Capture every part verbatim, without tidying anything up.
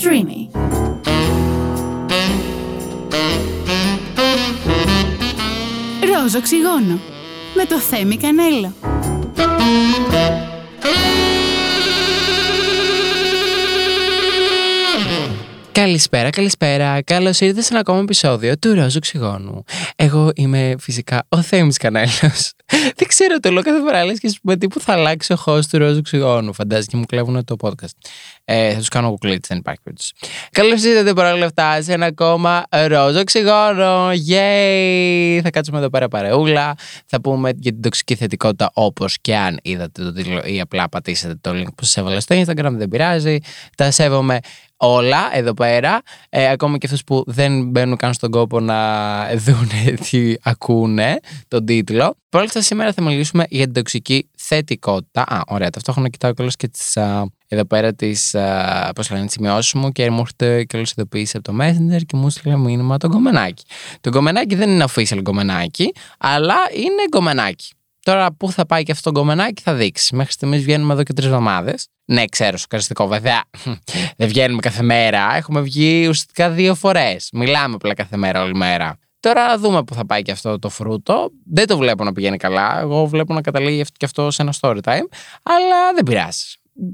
Streamy. Ροζ Οξυγόνο με το Θέμη Κανέλλο. Καλησπέρα, καλησπέρα. Καλώς ήρθατε σε ένα ακόμα επεισόδιο του Ροζ Οξυγόνου. Εγώ είμαι φυσικά ο Θέμης Κανέλλος. Δεν ξέρω, το λέω κάθε φορά, λες και με τι που θα αλλάξει ο host του Ροζ Οξυγόνου. Φαντάζομαι και μου κλέβουν το podcast. Ε, θα τους κάνω κουκλίτς, δεν υπάρχει περίπτωση. Καλώς ήρθατε παρόλα αυτά σε ένα ακόμα Ροζ Οξυγόνο. Yay! Θα κάτσουμε εδώ πέρα παρεούλα. Θα πούμε για την τοξική θετικότητα, όπως και αν είδατε το τίτλο ή απλά πατήσατε το link που σας έβαλα στο Instagram, δεν πειράζει. Τα σέβομαι όλα εδώ πέρα, ε, ακόμα και αυτούς που δεν μπαίνουν καν στον κόπο να δουν τι ακούνε τον τίτλο. Παρ' όλα αυτά, σήμερα θα μιλήσουμε για την τοξική θετικότητα. Α, ωραία, ταυτόχρονα κοιτάω κιόλας και τις, α, εδώ πέρα τις, α, πώς λένε, τις σημειώσεις μου και μου έρχεται κιόλας ειδοποίηση από το Messenger και μου έστειλε μήνυμα τον κομμενάκι. Το κομμενάκι δεν είναι official κομμενάκι, αλλά είναι κομμενάκι. Τώρα που θα πάει και αυτό το κομμενάκι θα δείξει. Μέχρι στιγμής βγαίνουμε εδώ και τρεις εβδομάδες. Ναι, ξέρω, σοκαριστικό βέβαια. Δεν βγαίνουμε κάθε μέρα. Έχουμε βγει ουσιαστικά δύο φορές. Μιλάμε απλά κάθε μέρα, όλη μέρα. Τώρα δούμε που θα πάει και αυτό το φρούτο. Δεν το βλέπω να πηγαίνει καλά. Εγώ βλέπω να καταλήγει και αυτό σε ένα story time. Αλλά δεν πειράζει.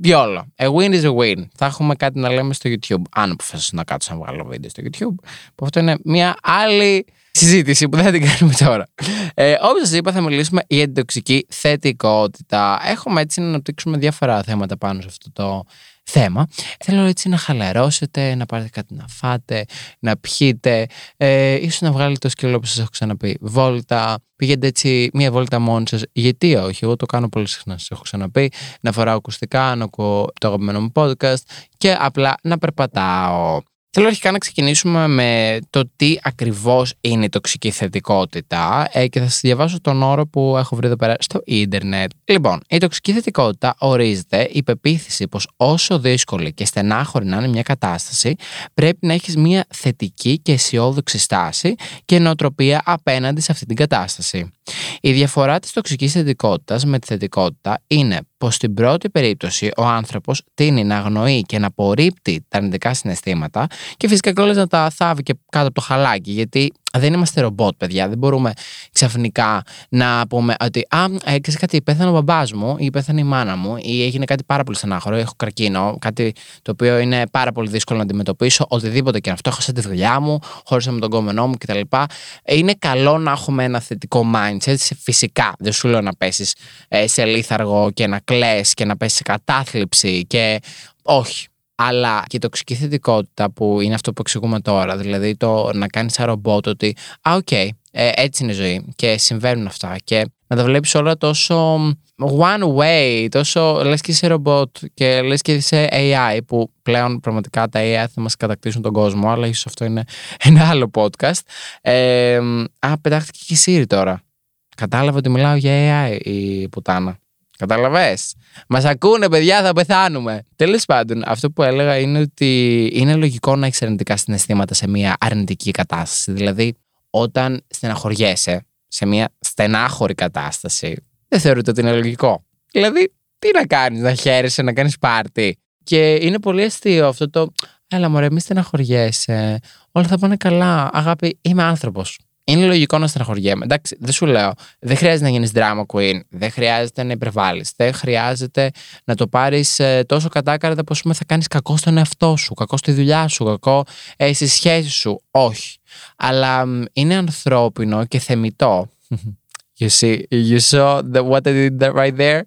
Διόλο. A win is a win. Θα έχουμε κάτι να λέμε στο YouTube. Αν αποφασίσω να κάτσω να βγάλω βίντεο στο YouTube. Που αυτό είναι μια άλλη συζήτηση που δεν θα την κάνουμε τώρα. Ε, όπως σας είπα, θα μιλήσουμε για την τοξική θετικότητα. Έχουμε έτσι να αναπτύξουμε διάφορα θέματα πάνω σε αυτό το θέμα. Θέλω έτσι να χαλαρώσετε, να πάρετε κάτι να φάτε, να πιείτε, ε, ίσως να βγάλετε το σκύλο που σας έχω ξαναπεί βόλτα. Πηγαίνετε έτσι μία βόλτα μόνοι σας. Γιατί όχι, εγώ το κάνω πολύ συχνά, σας έχω ξαναπεί. Να φοράω ακουστικά, να ακούω το αγαπημένο μου podcast και απλά να περπατάω. Θέλω αρχικά να ξεκινήσουμε με το τι ακριβώς είναι η τοξική θετικότητα ε, και θα σας διαβάσω τον όρο που έχω βρει εδώ πέρα στο ίντερνετ. Λοιπόν, η τοξική θετικότητα ορίζεται η πεποίθηση πως όσο δύσκολη και στενάχωρη να είναι μια κατάσταση, πρέπει να έχεις μια θετική και αισιόδοξη στάση και νοοτροπία απέναντι σε αυτή την κατάσταση. Η διαφορά της τοξικής θετικότητας με τη θετικότητα είναι πως στην πρώτη περίπτωση ο άνθρωπος τείνει να αγνοεί και να απορρίπτει τα αρνητικά συναισθήματα και φυσικά κιόλας να τα θάβει και κάτω από το χαλάκι, γιατί δεν είμαστε ρομπότ, παιδιά. Δεν μπορούμε ξαφνικά να πούμε ότι «Α, έκανα κάτι, πέθανε ο μπαμπάς μου ή πέθανε η μάνα μου ή έγινε κάτι πάρα πολύ στενάχωρο, έχω καρκίνο, κάτι το οποίο είναι πάρα πολύ δύσκολο να αντιμετωπίσω, οτιδήποτε και αυτό, έχασα τη δουλειά μου, χώρισα με τον κόμενό μου κτλ». Είναι καλό να έχουμε ένα θετικό mindset, φυσικά. Δεν σου λέω να πέσεις σε λίθαργο και να κλαις και να πέσεις σε κατάθλιψη και όχι. Αλλά και η τοξική θετικότητα που είναι αυτό που εξηγούμε τώρα, δηλαδή το να κάνεις σαν ρομπότ ότι «Α, οκ, okay, ε, έτσι είναι η ζωή και συμβαίνουν αυτά» και να τα βλέπεις όλα τόσο one way, τόσο λες και σε ρομπότ και λες και σε έι άι, που πλέον πραγματικά τα έι άι θα μας κατακτήσουν τον κόσμο, αλλά ίσως αυτό είναι ένα άλλο podcast. Ε, α, πετάχτηκε και η Siri τώρα. Κατάλαβα ότι μιλάω για έι άι η πουτάνα. Καταλαβες. Μας ακούνε, παιδιά, θα πεθάνουμε. Τέλος πάντων, αυτό που έλεγα είναι ότι είναι λογικό να έχεις αρνητικά συναισθήματα σε μια αρνητική κατάσταση. Δηλαδή, όταν στεναχωριέσαι σε μια στενάχωρη κατάσταση, δεν θεωρείται ότι είναι λογικό. Δηλαδή, τι να κάνεις, να χαίρεσαι, να κάνεις πάρτι. Και είναι πολύ αστείο αυτό το «Έλα, μωρέ, μη στεναχωριέσαι. Όλα θα πάνε καλά. Αγάπη, είμαι άνθρωπος». Είναι λογικό να στεναχωριέμαι. Εντάξει, δεν σου λέω. Δεν χρειάζεται να γίνεις drama queen. Δεν χρειάζεται να υπερβάλλεις. Δεν χρειάζεται να το πάρεις ε, τόσο κατάκαρδα που θα κάνεις κακό στον εαυτό σου, κακό στη δουλειά σου, κακό ε, στη σχέση σου. Όχι. Αλλά ε, είναι ανθρώπινο και θεμιτό. You see, you saw the, what I did right there.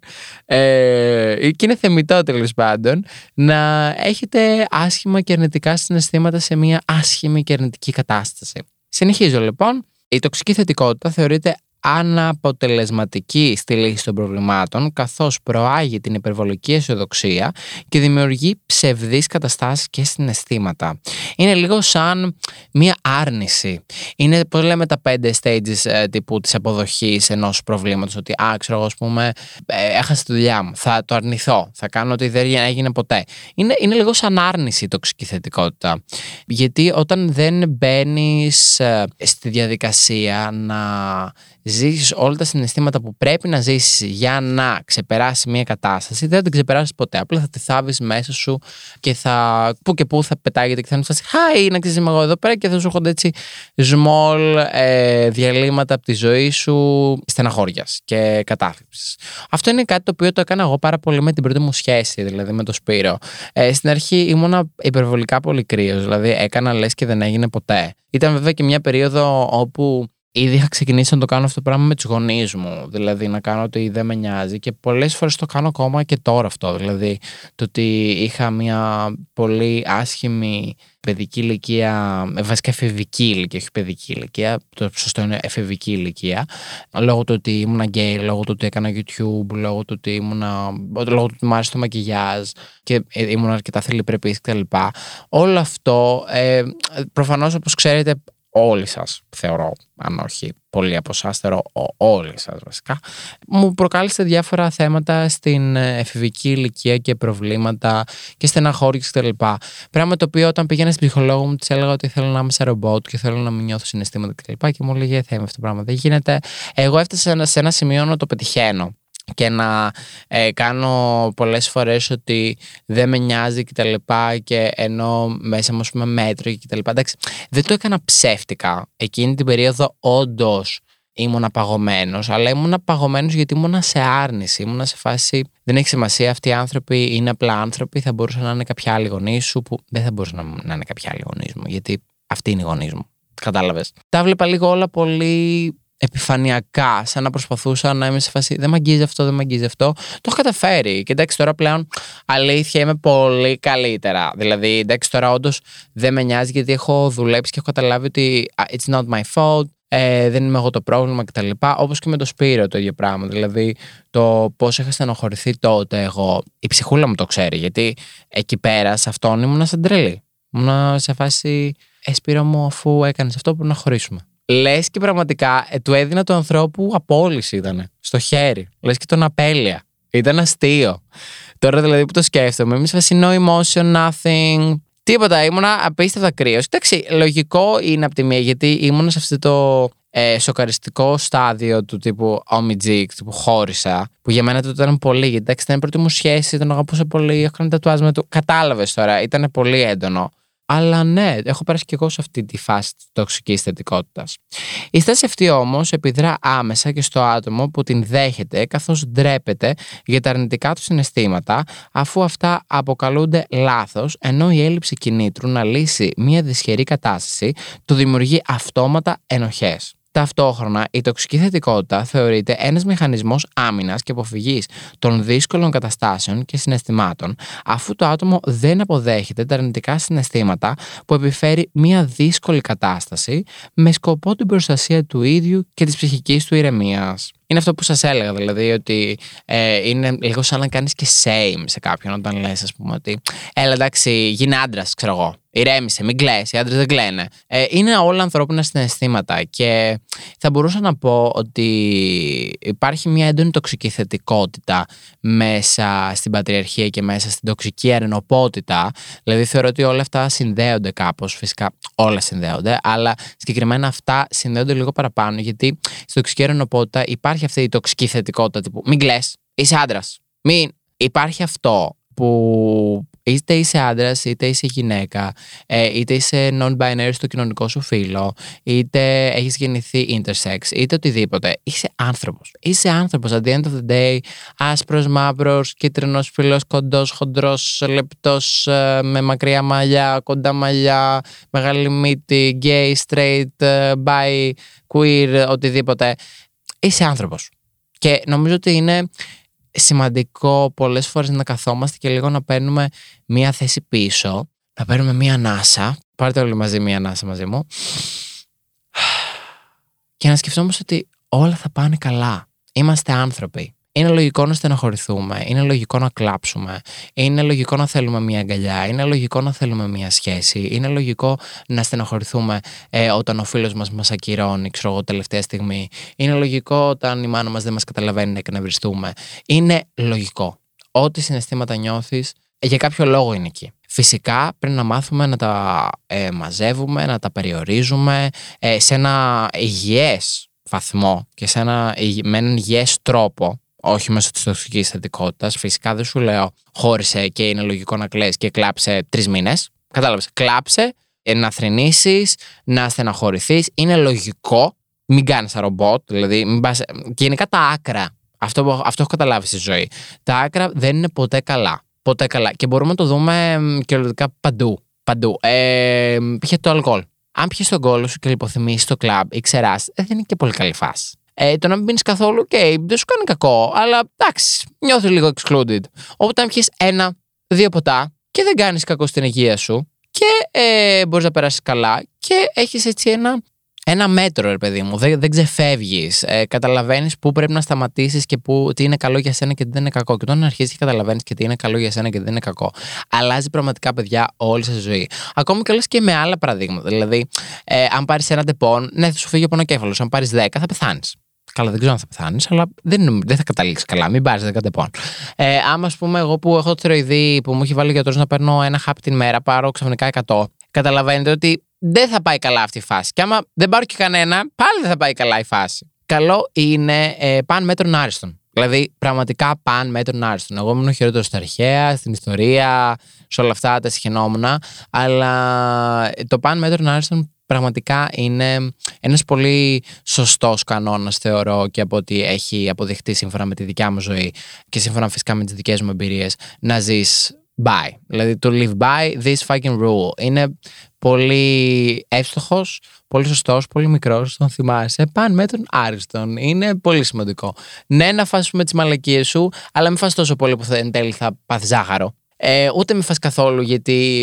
Ε, και είναι θεμιτό τέλος πάντων να έχετε άσχημα και αρνητικά συναισθήματα σε μια άσχημη και αρνητική κατάσταση. Συνεχίζω λοιπόν. Η τοξική θετικότητα θεωρείται αναποτελεσματική στη λύση των προβλημάτων, καθώς προάγει την υπερβολική αισιοδοξία και δημιουργεί ψευδείς καταστάσεις και συναισθήματα. Είναι λίγο σαν μία άρνηση. Είναι, πώς λέμε, τα πέντε stages ε, τύπου της αποδοχής ενός προβλήματος. Ότι, α, ξέρω, ας πούμε, ε, έχασα τη δουλειά μου. Θα το αρνηθώ. Θα κάνω ότι δεν έγινε ποτέ. Είναι, είναι λίγο σαν άρνηση η τοξική θετικότητα. Γιατί όταν δεν μπαίνεις ε, στη διαδικασία να ζήσεις όλα τα συναισθήματα που πρέπει να ζήσεις για να ξεπεράσεις μια κατάσταση, δεν θα την ξεπεράσεις ποτέ. Απλά θα τη θάβεις μέσα σου και θα που και που θα πετάγεται και θα είναι στάση «Χάι, να ξέρεις είμαι εγώ εδώ πέρα» και θα σου έρχονται έτσι small ε, διαλύματα από τη ζωή σου, στεναχώριας και κατάθλιψης. Αυτό είναι κάτι το οποίο το έκανα εγώ πάρα πολύ με την πρώτη μου σχέση, δηλαδή με τον Σπύρο. Ε, στην αρχή ήμουνα υπερβολικά πολύ κρύος, δηλαδή έκανα λες και δεν έγινε ποτέ. Ήταν βέβαια και μια περίοδο όπου ήδη είχα ξεκινήσει να το κάνω αυτό το πράγμα με τους γονείς μου. Δηλαδή να κάνω ότι δεν με νοιάζει. Και πολλές φορές το κάνω ακόμα και τώρα αυτό. Δηλαδή το ότι είχα μια πολύ άσχημη παιδική ηλικία, βασικά εφηβική ηλικία, όχι παιδική ηλικία. Το σωστό είναι εφηβική ηλικία. Λόγω του ότι ήμουν γκέι, λόγω του ότι έκανα YouTube, λόγω του ότι ήμουν. Λόγω του ότι μου άρεσε το μακιγιάζ και ήμουν αρκετά θελιπρεπής κτλ. Όλο αυτό ε, προφανώς όπως ξέρετε. Όλοι σας θεωρώ, αν όχι πολλοί από εσάς, θεωρώ όλοι σας βασικά, μου προκάλεσε διάφορα θέματα στην εφηβική ηλικία και προβλήματα και στεναχώρηση κτλ. Πράγμα το οποίο όταν πήγαινα στην ψυχολόγο μου της έλεγα ότι θέλω να είμαι σε ρομπότ και θέλω να μην νιώθω συναισθήματα κτλ. Και μου έλεγε Θέμη, αυτό το πράγμα δεν γίνεται. Εγώ έφτασα σε ένα σημείο να το πετυχαίνω και να ε, κάνω πολλές φορές ότι δεν με νοιάζει και τα λοιπά, και ενώ μέσα μου ας πούμε μέτρο και τα λοιπά. Εντάξει, δεν το έκανα ψεύτικα. Εκείνη την περίοδο όντως ήμουν απαγωμένος, αλλά ήμουν απαγωμένος γιατί ήμουν σε άρνηση, ήμουν σε φάση δεν έχει σημασία, αυτοί οι άνθρωποι είναι απλά άνθρωποι, θα μπορούσαν να είναι κάποια άλλη γονείς σου, που δεν θα μπορούσαν να είναι κάποια άλλη γονείς μου, γιατί αυτή είναι η γονείς μου, κατάλαβες. Τα βλέπα λίγο όλα πολύ επιφανειακά, σαν να προσπαθούσα να είμαι σε φάση δεν μ' αγγίζει αυτό, δεν μ' αγγίζει αυτό. Το έχω καταφέρει και εντάξει τώρα πλέον αλήθεια είμαι πολύ καλύτερα. Δηλαδή εντάξει τώρα όντως δεν με νοιάζει γιατί έχω δουλέψει και έχω καταλάβει ότι it's not my fault, ε, δεν είμαι εγώ το πρόβλημα κτλ. Όπως και με το Σπύρο το ίδιο πράγμα. Δηλαδή το πώς είχα στενοχωρηθεί τότε εγώ, η ψυχούλα μου το ξέρει, γιατί εκεί πέρα σε αυτόν ήμουν σαν τρελή. Ήμουν σε φάση ε, Σπύρο μου, αφού έκανες αυτό πρέπει να χωρίσουμε. Λες και πραγματικά ε, του έδινα του ανθρώπου απόλυση ήταν στο χέρι. Λες και τον απέλεια. Ήταν αστείο. Τώρα δηλαδή που το σκέφτομαι, εμείς φασί no emotion, nothing. Τίποτα, ήμουνα απίστευτα κρύος. Εντάξει, λογικό είναι από τη μία γιατί ήμουν σε αυτό το ε, σοκαριστικό στάδιο του τύπου omijik, που χώρισα. Που για μένα τότε ήταν πολύ. Εντάξει, ήταν η πρώτη μου σχέση, τον αγαπούσα πολύ. Έχω κάνει τατουάζ με του. Κατάλαβες τώρα, ήταν πολύ έντονο. Αλλά ναι, έχω περάσει και εγώ σε αυτή τη φάση της τοξικής θετικότητας. Η στάση αυτή όμως επιδρά άμεσα και στο άτομο που την δέχεται, καθώς ντρέπεται για τα αρνητικά του συναισθήματα, αφού αυτά αποκαλούνται λάθος, ενώ η έλλειψη κινήτρου να λύσει μια δυσχερή κατάσταση του δημιουργεί αυτόματα ενοχές. Ταυτόχρονα, η τοξική θετικότητα θεωρείται ένας μηχανισμός άμυνας και αποφυγής των δύσκολων καταστάσεων και συναισθημάτων, αφού το άτομο δεν αποδέχεται τα αρνητικά συναισθήματα που επιφέρει μια δύσκολη κατάσταση με σκοπό την προστασία του ίδιου και της ψυχικής του ηρεμίας. Είναι αυτό που σας έλεγα, δηλαδή ότι ε, είναι λίγο σαν να κάνεις και shame σε κάποιον όταν λες, ας πούμε, ότι έλα εντάξει, γίνε άντρας, ξέρω εγώ. Ηρέμησε, μην κλαις, οι άντρες δεν κλαίνε. Ε, είναι όλα ανθρώπινα συναισθήματα και θα μπορούσα να πω ότι υπάρχει μια έντονη τοξική θετικότητα μέσα στην πατριαρχία και μέσα στην τοξική αρενοπότητα. Δηλαδή θεωρώ ότι όλα αυτά συνδέονται κάπως, φυσικά όλα συνδέονται, αλλά συγκεκριμένα αυτά συνδέονται λίγο παραπάνω γιατί στην τοξική αρενοπότητα υπάρχει αυτή η τοξική θετικότητα τύπου μην κλαις, είσαι άντρας, μην. Υπάρχει αυτό που είτε είσαι άντρας, είτε είσαι γυναίκα, είτε είσαι non-binary στο κοινωνικό σου φύλο, είτε έχεις γεννηθεί intersex, είτε οτιδήποτε. Είσαι άνθρωπος. Είσαι άνθρωπος. At the end of the day, άσπρος, μαύρος, κίτρινος, φύλος, κοντός, χοντρός, λεπτός, με μακριά μαλλιά, κοντά μαλλιά, μεγάλη μύτη, gay, straight, bi, queer, οτιδήποτε. Είσαι άνθρωπος. Και νομίζω ότι είναι σημαντικό πολλές φορές να καθόμαστε και λίγο να παίρνουμε μία θέση πίσω, να παίρνουμε μία ανάσα. Πάρτε όλοι μαζί μία ανάσα μαζί μου. Και να σκεφτόμαστε ότι όλα θα πάνε καλά. Είμαστε άνθρωποι. Είναι λογικό να στεναχωρηθούμε, είναι λογικό να κλάψουμε, είναι λογικό να θέλουμε μία αγκαλιά, είναι λογικό να θέλουμε μία σχέση, είναι λογικό να στεναχωρηθούμε ε, όταν ο φίλος μας μας ακυρώνει, ξέρω εγώ, τελευταία στιγμή, είναι λογικό όταν η μάνα μας δεν μας καταλαβαίνει να εκνευριστούμε. Είναι λογικό. Ό,τι συναισθήματα νιώθεις, για κάποιο λόγο είναι εκεί. Φυσικά πρέπει να μάθουμε να τα ε, μαζεύουμε, να τα περιορίζουμε ε, σε ένα υγιές βαθμό και σε ένα, με έναν υγιές τρόπο, όχι μέσω της τοξικής θετικότητας. Φυσικά δεν σου λέω χώρισε και είναι λογικό να κλαις και κλάψε τρεις μήνες. Κατάλαβες, κλάψε, να θρηνήσεις, να στεναχωρηθείς. Είναι λογικό, μην κάνεις τα ρομπότ, δηλαδή μην πας... Γενικά τα άκρα, αυτό, που, αυτό έχω καταλάβει στη ζωή, τα άκρα δεν είναι ποτέ καλά. Ποτέ καλά. Και μπορούμε να το δούμε κυριολεκτικά παντού. Παντού. Ε, Πήγε το αλκοόλ. Αν πιεις τον κόλλο σου και λιποθυμήσεις στο κλαμπ ή ξεράσεις, δεν είναι και πολύ καλή φάση. Ε, το να μην πίνεις καθόλου, οκ, okay, δεν σου κάνει κακό, αλλά εντάξει, νιώθεις λίγο excluded. Όταν πιεις ένα, δύο ποτά και δεν κάνεις κακό στην υγεία σου και ε, μπορείς να περάσεις καλά και έχεις έτσι ένα, ένα μέτρο, ρε παιδί μου, δεν, δεν ξεφεύγεις. Ε, καταλαβαίνεις πού πρέπει να σταματήσεις και που, τι είναι καλό για σένα και τι δεν είναι κακό. Και όταν αρχίζεις και καταλαβαίνεις και τι είναι καλό για σένα και τι δεν είναι κακό, αλλάζει πραγματικά, παιδιά, όλη σας ζωή. Ακόμη και όλες και με άλλα παραδείγματα. Δηλαδή, ε, αν πάρεις ένα τεπών, ναι, θα σου φύγει ο πονοκέφαλος. Αν πάρεις δέκα, θα πεθάνεις. Καλά, δεν ξέρω αν θα πεθάνεις, αλλά δεν, δεν θα καταλήξεις καλά. Μην πάρεις δέκα τεπών. Ε, άμα, ας πούμε, εγώ που έχω θηροειδή, που μου έχει βάλει ο γιατρός να παίρνω ένα χάπι την μέρα, πάρω ξαφνικά εκατό, καταλαβαίνετε ότι δεν θα πάει καλά αυτή η φάση. Και άμα δεν πάρω και κανένα, πάλι δεν θα πάει καλά η φάση. Καλό είναι ε, παν μέτρων άριστον. Δηλαδή, πραγματικά παν μέτρων άριστον. Εγώ ήμουν χειρότερο στα αρχαία, στην ιστορία, σε όλα αυτά τα συχαινόμουνα. Αλλά το παν μέτρων άριστον πραγματικά είναι ένας πολύ σωστός κανόνας, θεωρώ, και από ότι έχει αποδειχτεί σύμφωνα με τη δικιά μου ζωή και σύμφωνα φυσικά με τις δικές μου εμπειρίες να ζεις by. Δηλαδή, to live by this fucking rule. Είναι πολύ εύστοχος, πολύ σωστός, πολύ μικρός, τον θυμάσαι. Παν μέτρων άριστον. Είναι πολύ σημαντικό. Ναι, να φας με τις μαλακίες σου, αλλά μην φας τόσο πολύ που θα, εν τέλει θα πάθεις ζάχαρο. Ε, ούτε μην φας καθόλου, γιατί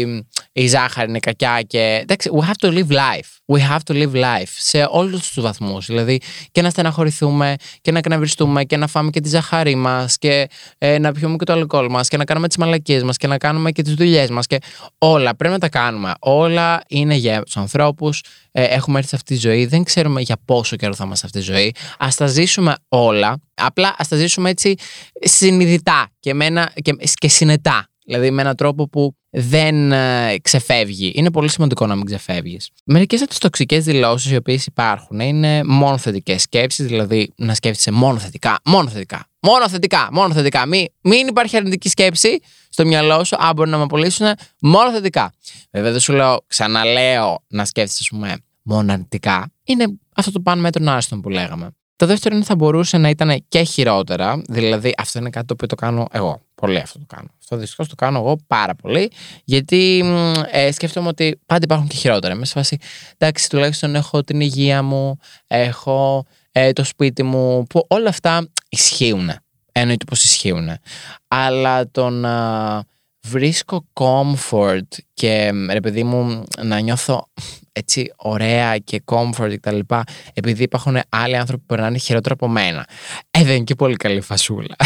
η ζάχαρη είναι κακιά και... Εντάξει, we have to live life. We have to live life σε όλους τους βαθμούς. Δηλαδή, και να στεναχωρηθούμε και να εκνευριστούμε και να φάμε και τη ζάχαρη μας και ε, να πιούμε και το αλκοόλ μας και να κάνουμε τις μαλακίες μας και να κάνουμε και τις δουλειές μας και όλα. Πρέπει να τα κάνουμε. Όλα είναι για τους ανθρώπους. Ε, έχουμε έρθει σε αυτή τη ζωή. Δεν ξέρουμε για πόσο καιρό θα είμαστε σε αυτή τη ζωή. Ας τα ζήσουμε όλα. Απλά ας τα ζήσουμε έτσι συνειδητά και, με ένα, και, και συνετά. Δηλαδή με έναν τρόπο που δεν ε, ξεφεύγει. Είναι πολύ σημαντικό να μην ξεφεύγεις. Μερικές από τις τοξικές δηλώσεις οι οποίες υπάρχουν είναι μόνο θετικές σκέψεις, δηλαδή να σκέφτεσαι μόνο θετικά, μόνο θετικά, μόνο θετικά, μόνο θετικά. Μην, μην υπάρχει αρνητική σκέψη στο μυαλό σου, αν μπορεί να με απολύσουν, μόνο θετικά. Βέβαια δεν σου λέω, ξαναλέω, να σκέφτεσαι, ας πούμε, μόνο αρνητικά. Είναι αυτό το πάνω μέτρων άριστον που λέγαμε. Το δεύτερο είναι θα μπορούσε να ήταν και χειρότερα, δηλαδή αυτό είναι κάτι το οποίο το κάνω εγώ. Πολύ αυτό το κάνω. Αυτό δυστυχώς το κάνω εγώ πάρα πολύ, γιατί ε, σκέφτομαι ότι πάντα υπάρχουν και χειρότερα. Με σε φάση, εντάξει, τουλάχιστον έχω την υγεία μου, έχω ε, το σπίτι μου, που όλα αυτά ισχύουν. Εννοείται πως ισχύουν. Αλλά το να βρίσκω comfort και, ρε παιδί μου, να νιώθω έτσι ωραία και comfort και τα λοιπά, επειδή υπάρχουν άλλοι άνθρωποι που περνάνε χειρότερα από μένα, ε, δεν είναι και πολύ καλή φασούλα.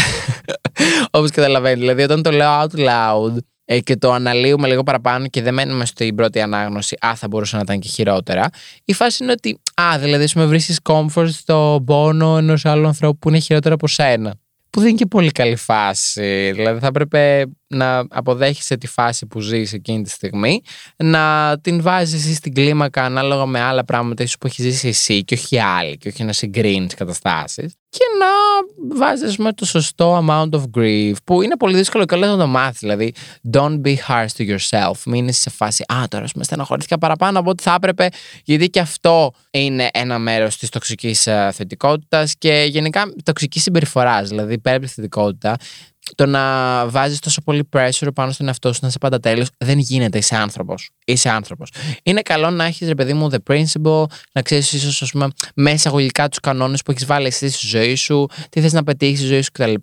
Όπως καταλαβαίνετε, δηλαδή όταν το λέω out loud ε, και το αναλύουμε λίγο παραπάνω και δεν μένουμε στην πρώτη ανάγνωση, α, θα μπορούσε να ήταν και χειρότερα, η φάση είναι ότι, α, δηλαδή σου με βρίσκεις comfort στον πόνο ενός άλλου ανθρώπου που είναι χειρότερα από σένα, που δεν είναι και πολύ καλή φάση. Δηλαδή θα έπρεπε να αποδέχεσαι τη φάση που ζεις εκείνη τη στιγμή, να την βάζεις εσύ στην κλίμακα ανάλογα με άλλα πράγματα που έχει ζήσει εσύ και όχι άλλοι, και όχι να συγκρίνεις καταστάσεις, και να βάζεις με το σωστό amount of grief, που είναι πολύ δύσκολο και όλες να το μάθεις. Δηλαδή, don't be harsh to yourself. Μην είσαι σε φάση, α, τώρα με στεναχωρήθηκα παραπάνω από ό,τι θα έπρεπε, γιατί και αυτό είναι ένα μέρος της τοξικής θετικότητας και γενικά τοξικής συμπεριφοράς, δηλαδή υπέρπληκτη θετικότητα. Το να βάζεις τόσο πολύ pressure πάνω στον εαυτό σου, να είσαι πάντα τέλειος, δεν γίνεται. Είσαι άνθρωπος. Είσαι άνθρωπος. Είναι καλό να έχεις, ρε παιδί μου, the principle, να ξέρεις ίσως, ας πούμε, μέσα εισαγωγικά τους κανόνες που έχεις βάλει εσύ στη ζωή σου, τι θες να πετύχεις στη ζωή σου κτλ.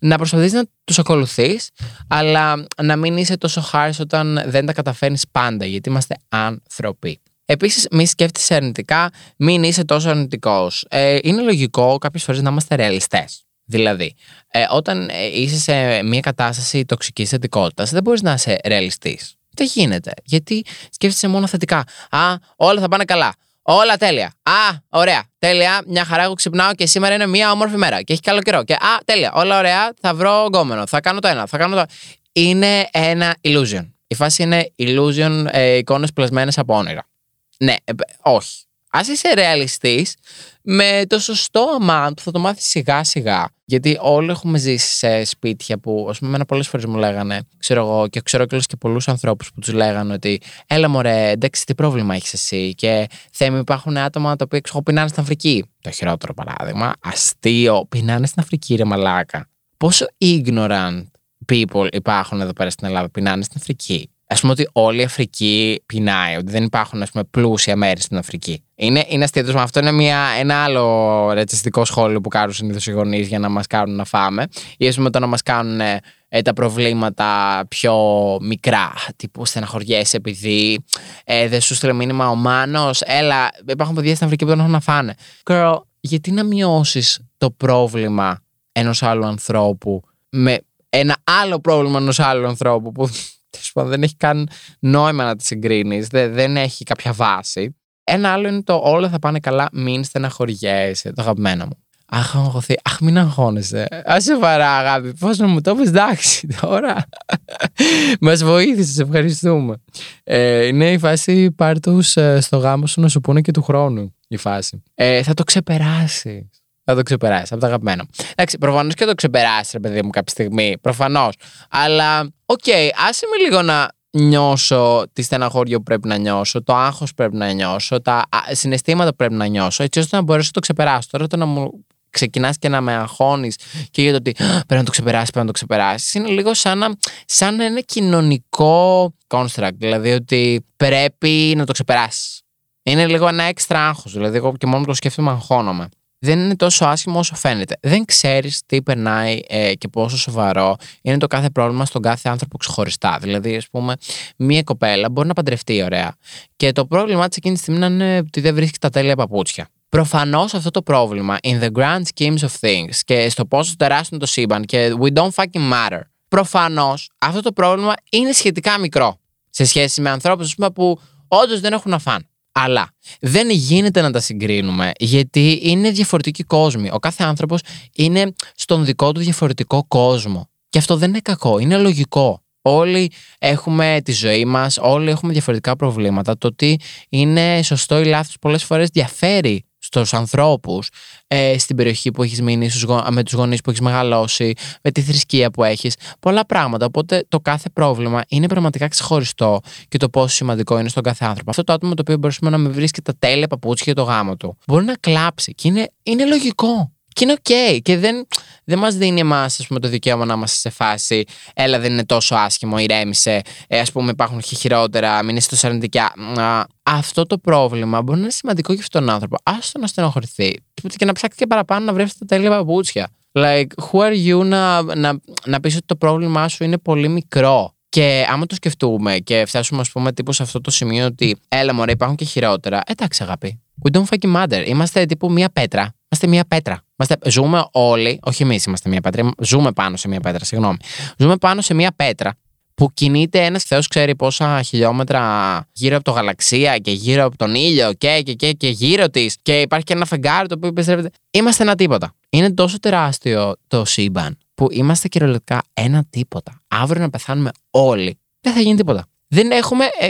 Να προσπαθείς να τους ακολουθείς, αλλά να μην είσαι τόσο harsh όταν δεν τα καταφέρνεις πάντα, γιατί είμαστε άνθρωποι. Επίσης, μη σκέφτεσαι αρνητικά, μην είσαι τόσο αρνητικός. Ε, είναι λογικό κάποιες φορές να είμαστε ρεαλιστές. Δηλαδή, ε, όταν ε, είσαι σε μια κατάσταση τοξικής θετικότητας, δεν μπορείς να είσαι ρεαλιστής. Δεν γίνεται. Γιατί σκέφτεσαι μόνο θετικά. Α, όλα θα πάνε καλά. Όλα τέλεια. Α, ωραία. Τέλεια. Μια χαρά. Εγώ ξυπνάω και σήμερα είναι μια όμορφη μέρα. Και έχει καλό καιρό. Και α, τέλεια. Όλα ωραία. Θα βρω γκόμενο. Θα κάνω το ένα. Θα κάνω το. Είναι ένα illusion. Η φάση είναι illusion, ε, εικόνες πλασμένες από όνειρα. Ναι, ε, όχι. Ας είσαι ρεαλιστής με το σωστό αμάν που θα το μάθεις σιγά σιγά. Γιατί όλοι έχουμε ζήσει σε σπίτια που, ας πούμε, εμένα πολλές φορές μου λέγανε, ξέρω εγώ, και ξέρω κιόλας και πολλούς ανθρώπους που τους λέγανε ότι έλα μωρέ, εντάξει, τι πρόβλημα έχεις εσύ. Και Θέμη, υπάρχουν άτομα τα οποία ξέρω, πεινάνε στην Αφρική. Το χειρότερο παράδειγμα, αστείο, πεινάνε στην Αφρική, ρε μαλάκα. Πόσο ignorant people υπάρχουν εδώ πέρα στην Ελλάδα, πεινάνε στην Αφρική. Ας πούμε ότι όλη η Αφρική πεινάει, ότι δεν υπάρχουν ας πούμε, πλούσια μέρη στην Αφρική. Είναι, είναι αστείο. Αυτό είναι μια, ένα άλλο ρατσιστικό σχόλιο που κάνουν συνήθως οι γονείς για να μας κάνουν να φάμε. Ή ας πούμε όταν μας κάνουν ε, τα προβλήματα πιο μικρά. Τύπου στεναχωριέσαι επειδή ε, δεν σου στείλε μήνυμα ο Μάνος. Έλα, υπάρχουν παιδιά στην Αφρική που δεν έχουν να φάνε. Girl, γιατί να μειώσεις το πρόβλημα ενός άλλου ανθρώπου με ένα άλλο πρόβλημα ενός άλλου ανθρώπου που. Δεν έχει καν νόημα να τη συγκρίνεις, δεν έχει κάποια βάση. Ένα άλλο είναι το όλα θα πάνε καλά, μην στεναχωριέσαι, το αγαπημένο μου. Αχ, έχω αγχωθεί. Αχ, μην αγχώνεσαι. Α, σοβαρά, αγάπη. Πώς να μου το πεις, εντάξει, τώρα. Μας βοήθησες, ευχαριστούμε. Ε, είναι η φάση πάρ' τους στο γάμο σου να σου πούνε και του χρόνου. Η φάση. Ε, θα το ξεπεράσει. Θα το ξεπεράσει, από τα αγαπημένα μου. Εντάξει, προφανώς και το ξεπεράσει, ρε παιδί μου, κάποια στιγμή. Προφανώς. Αλλά, οκ, okay, άσε με λίγο να νιώσω τη στεναχώρια που πρέπει να νιώσω, το άγχος που πρέπει να νιώσω, τα συναισθήματα που πρέπει να νιώσω, έτσι ώστε να μπορέσω να το ξεπεράσω. Τώρα το να μου ξεκινάς και να με αγχώνεις και για το ότι πρέπει να το ξεπεράσει, πρέπει να το ξεπεράσει, είναι λίγο σαν, να, σαν ένα κοινωνικό construct. Δηλαδή ότι πρέπει να το ξεπεράσει. Είναι λίγο ένα έξτρα άγχος. Δηλαδή, εγώ και μόνο το σκέφτομαι αγχώνομαι. Δεν είναι τόσο άσχημο όσο φαίνεται. Δεν ξέρεις τι περνάει ε, και πόσο σοβαρό είναι το κάθε πρόβλημα στον κάθε άνθρωπο ξεχωριστά. Δηλαδή, ας πούμε, μία κοπέλα μπορεί να παντρευτεί, ωραία. Και το πρόβλημά της εκείνη τη στιγμή είναι ότι δεν βρίσκει τα τέλεια παπούτσια. Προφανώς αυτό το πρόβλημα, in the grand schemes of things, και στο πόσο τεράστιο είναι το σύμπαν, και we don't fucking matter. Προφανώς αυτό το πρόβλημα είναι σχετικά μικρό σε σχέση με ανθρώπους που όντως δεν έχουν να φάνε. Αλλά δεν γίνεται να τα συγκρίνουμε, γιατί είναι διαφορετικοί κόσμοι. Ο κάθε άνθρωπος είναι στον δικό του διαφορετικό κόσμο. Και αυτό δεν είναι κακό, είναι λογικό. Όλοι έχουμε τη ζωή μας, όλοι έχουμε διαφορετικά προβλήματα. Το τι είναι σωστό ή λάθος πολλές φορές διαφέρει στους ανθρώπους, ε, στην περιοχή που έχεις μείνει, με τους γονείς που έχεις μεγαλώσει, με τη θρησκεία που έχεις, πολλά πράγματα. Οπότε το κάθε πρόβλημα είναι πραγματικά ξεχωριστό και το πόσο σημαντικό είναι στον κάθε άνθρωπο. Αυτό το άτομο το οποίο μπορούμε να με βρίσκει τα τέλεια παπούτσια για το γάμο του, μπορεί να κλάψει και είναι, είναι λογικό. Και είναι ok. Και δεν, δεν μας δίνει εμάς ας πούμε, το δικαίωμα να είμαστε σε φάση. Έλα, δεν είναι τόσο άσχημο, ηρέμησε. Ε, ας πούμε, υπάρχουν χειρότερα, μην είσαι τόσο αρνητικά. Αυτό το πρόβλημα μπορεί να είναι σημαντικό και αυτόν τον άνθρωπο. Άστο να στενοχωρηθεί. Και να ψάξει και παραπάνω να βρέψει τα τέλεια παπούτσια. Like, who are you να, να, να πεις ότι το πρόβλημά σου είναι πολύ μικρό. Και άμα το σκεφτούμε και φτάσουμε, ας πούμε, τύπου σε αυτό το σημείο ότι έλα, μωρέ, υπάρχουν και χειρότερα. Εντάξει, αγάπη. We don't fucking matter. Είμαστε τύπου μία πέτρα. Είμαστε μία πέτρα. Είμαστε, ζούμε όλοι, όχι εμείς είμαστε μία πέτρα, ζούμε πάνω σε μία πέτρα, συγγνώμη. Ζούμε πάνω σε μία πέτρα που κινείται ένας Θεός ξέρει πόσα χιλιόμετρα γύρω από το γαλαξία και γύρω από τον ήλιο και, και, και, και γύρω της. Και υπάρχει και ένα φεγγάρι το οποίο επιστρέφεται. Είμαστε ένα τίποτα. Είναι τόσο τεράστιο το σύμπαν που είμαστε κυριολεκτικά ένα τίποτα. Αύριο να πεθάνουμε όλοι. Δεν θα γίνει τίποτα. Δεν έχουμε ε,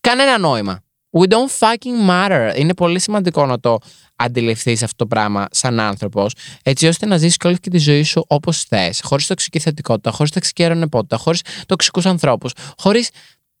κανένα νόημα. We don't fucking matter. Είναι πολύ σημαντικό να το αντιληφθείς αυτό το πράγμα σαν άνθρωπος, έτσι ώστε να ζήσεις όλη και τη ζωή σου όπως θες, χωρίς τοξική θετικότητα, χωρίς τοξική αρενεπότητα, χωρίς τοξικούς ανθρώπους, χωρίς,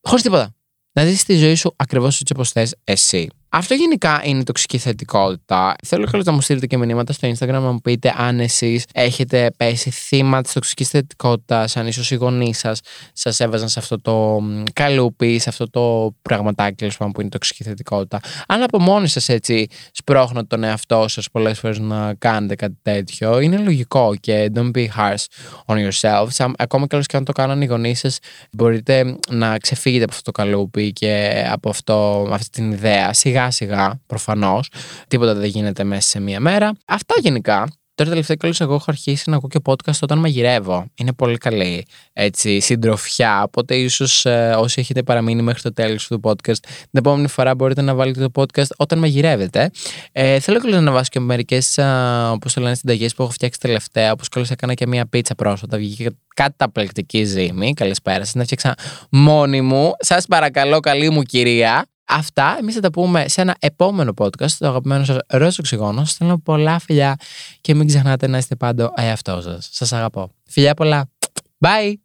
χωρίς τίποτα. Να ζήσεις τη ζωή σου ακριβώς έτσι όπως θες εσύ. Αυτό γενικά είναι τοξική θετικότητα. Θέλω καλώς να μου στείλετε και μηνύματα στο Instagram να μου πείτε αν εσείς έχετε πέσει θύμα της τοξικής θετικότητας, αν ίσως οι γονείς σας σας έβαζαν σε αυτό το καλούπι, σε αυτό το πραγματάκι που είναι τοξική θετικότητα. Αν από μόνοι σας έτσι σπρώχνετε τον εαυτό σας πολλές φορές να κάνετε κάτι τέτοιο, είναι λογικό και don't be harsh on yourself. Ακόμα καλώς και αν το κάνανε οι γονείς σας, μπορείτε να ξεφύγετε από αυτό το καλούπι και από αυτό, αυτή την ιδέα. Σιγά σιγά, προφανώς, τίποτα δεν γίνεται μέσα σε μία μέρα. Αυτά γενικά. Τώρα τελευταία κιόλας εγώ έχω αρχίσει να ακούω και podcast όταν μαγειρεύω. Είναι πολύ καλή έτσι, συντροφιά. Οπότε ίσως ε, όσοι έχετε παραμείνει μέχρι το τέλος του podcast, την επόμενη φορά μπορείτε να βάλετε το podcast όταν μαγειρεύετε. Ε, θέλω κιόλας να βάζω και μερικές, όπως το λένε, συνταγές που έχω φτιάξει τελευταία. Όπως κιόλας έκανα και μία πίτσα πρόσφατα. Βγήκε καταπληκτική ζύμη. Καλησπέρα σας. Να φτιάξα μόνη μου. Σας παρακαλώ, καλή μου κυρία. Αυτά εμείς θα τα πούμε σε ένα επόμενο podcast, το αγαπημένο σας Ροζ Οξυγόνο. Σας στέλνω πολλά φιλιά και μην ξεχνάτε να είστε πάντα εαυτό σας. Σας αγαπώ. Φιλιά πολλά. Bye!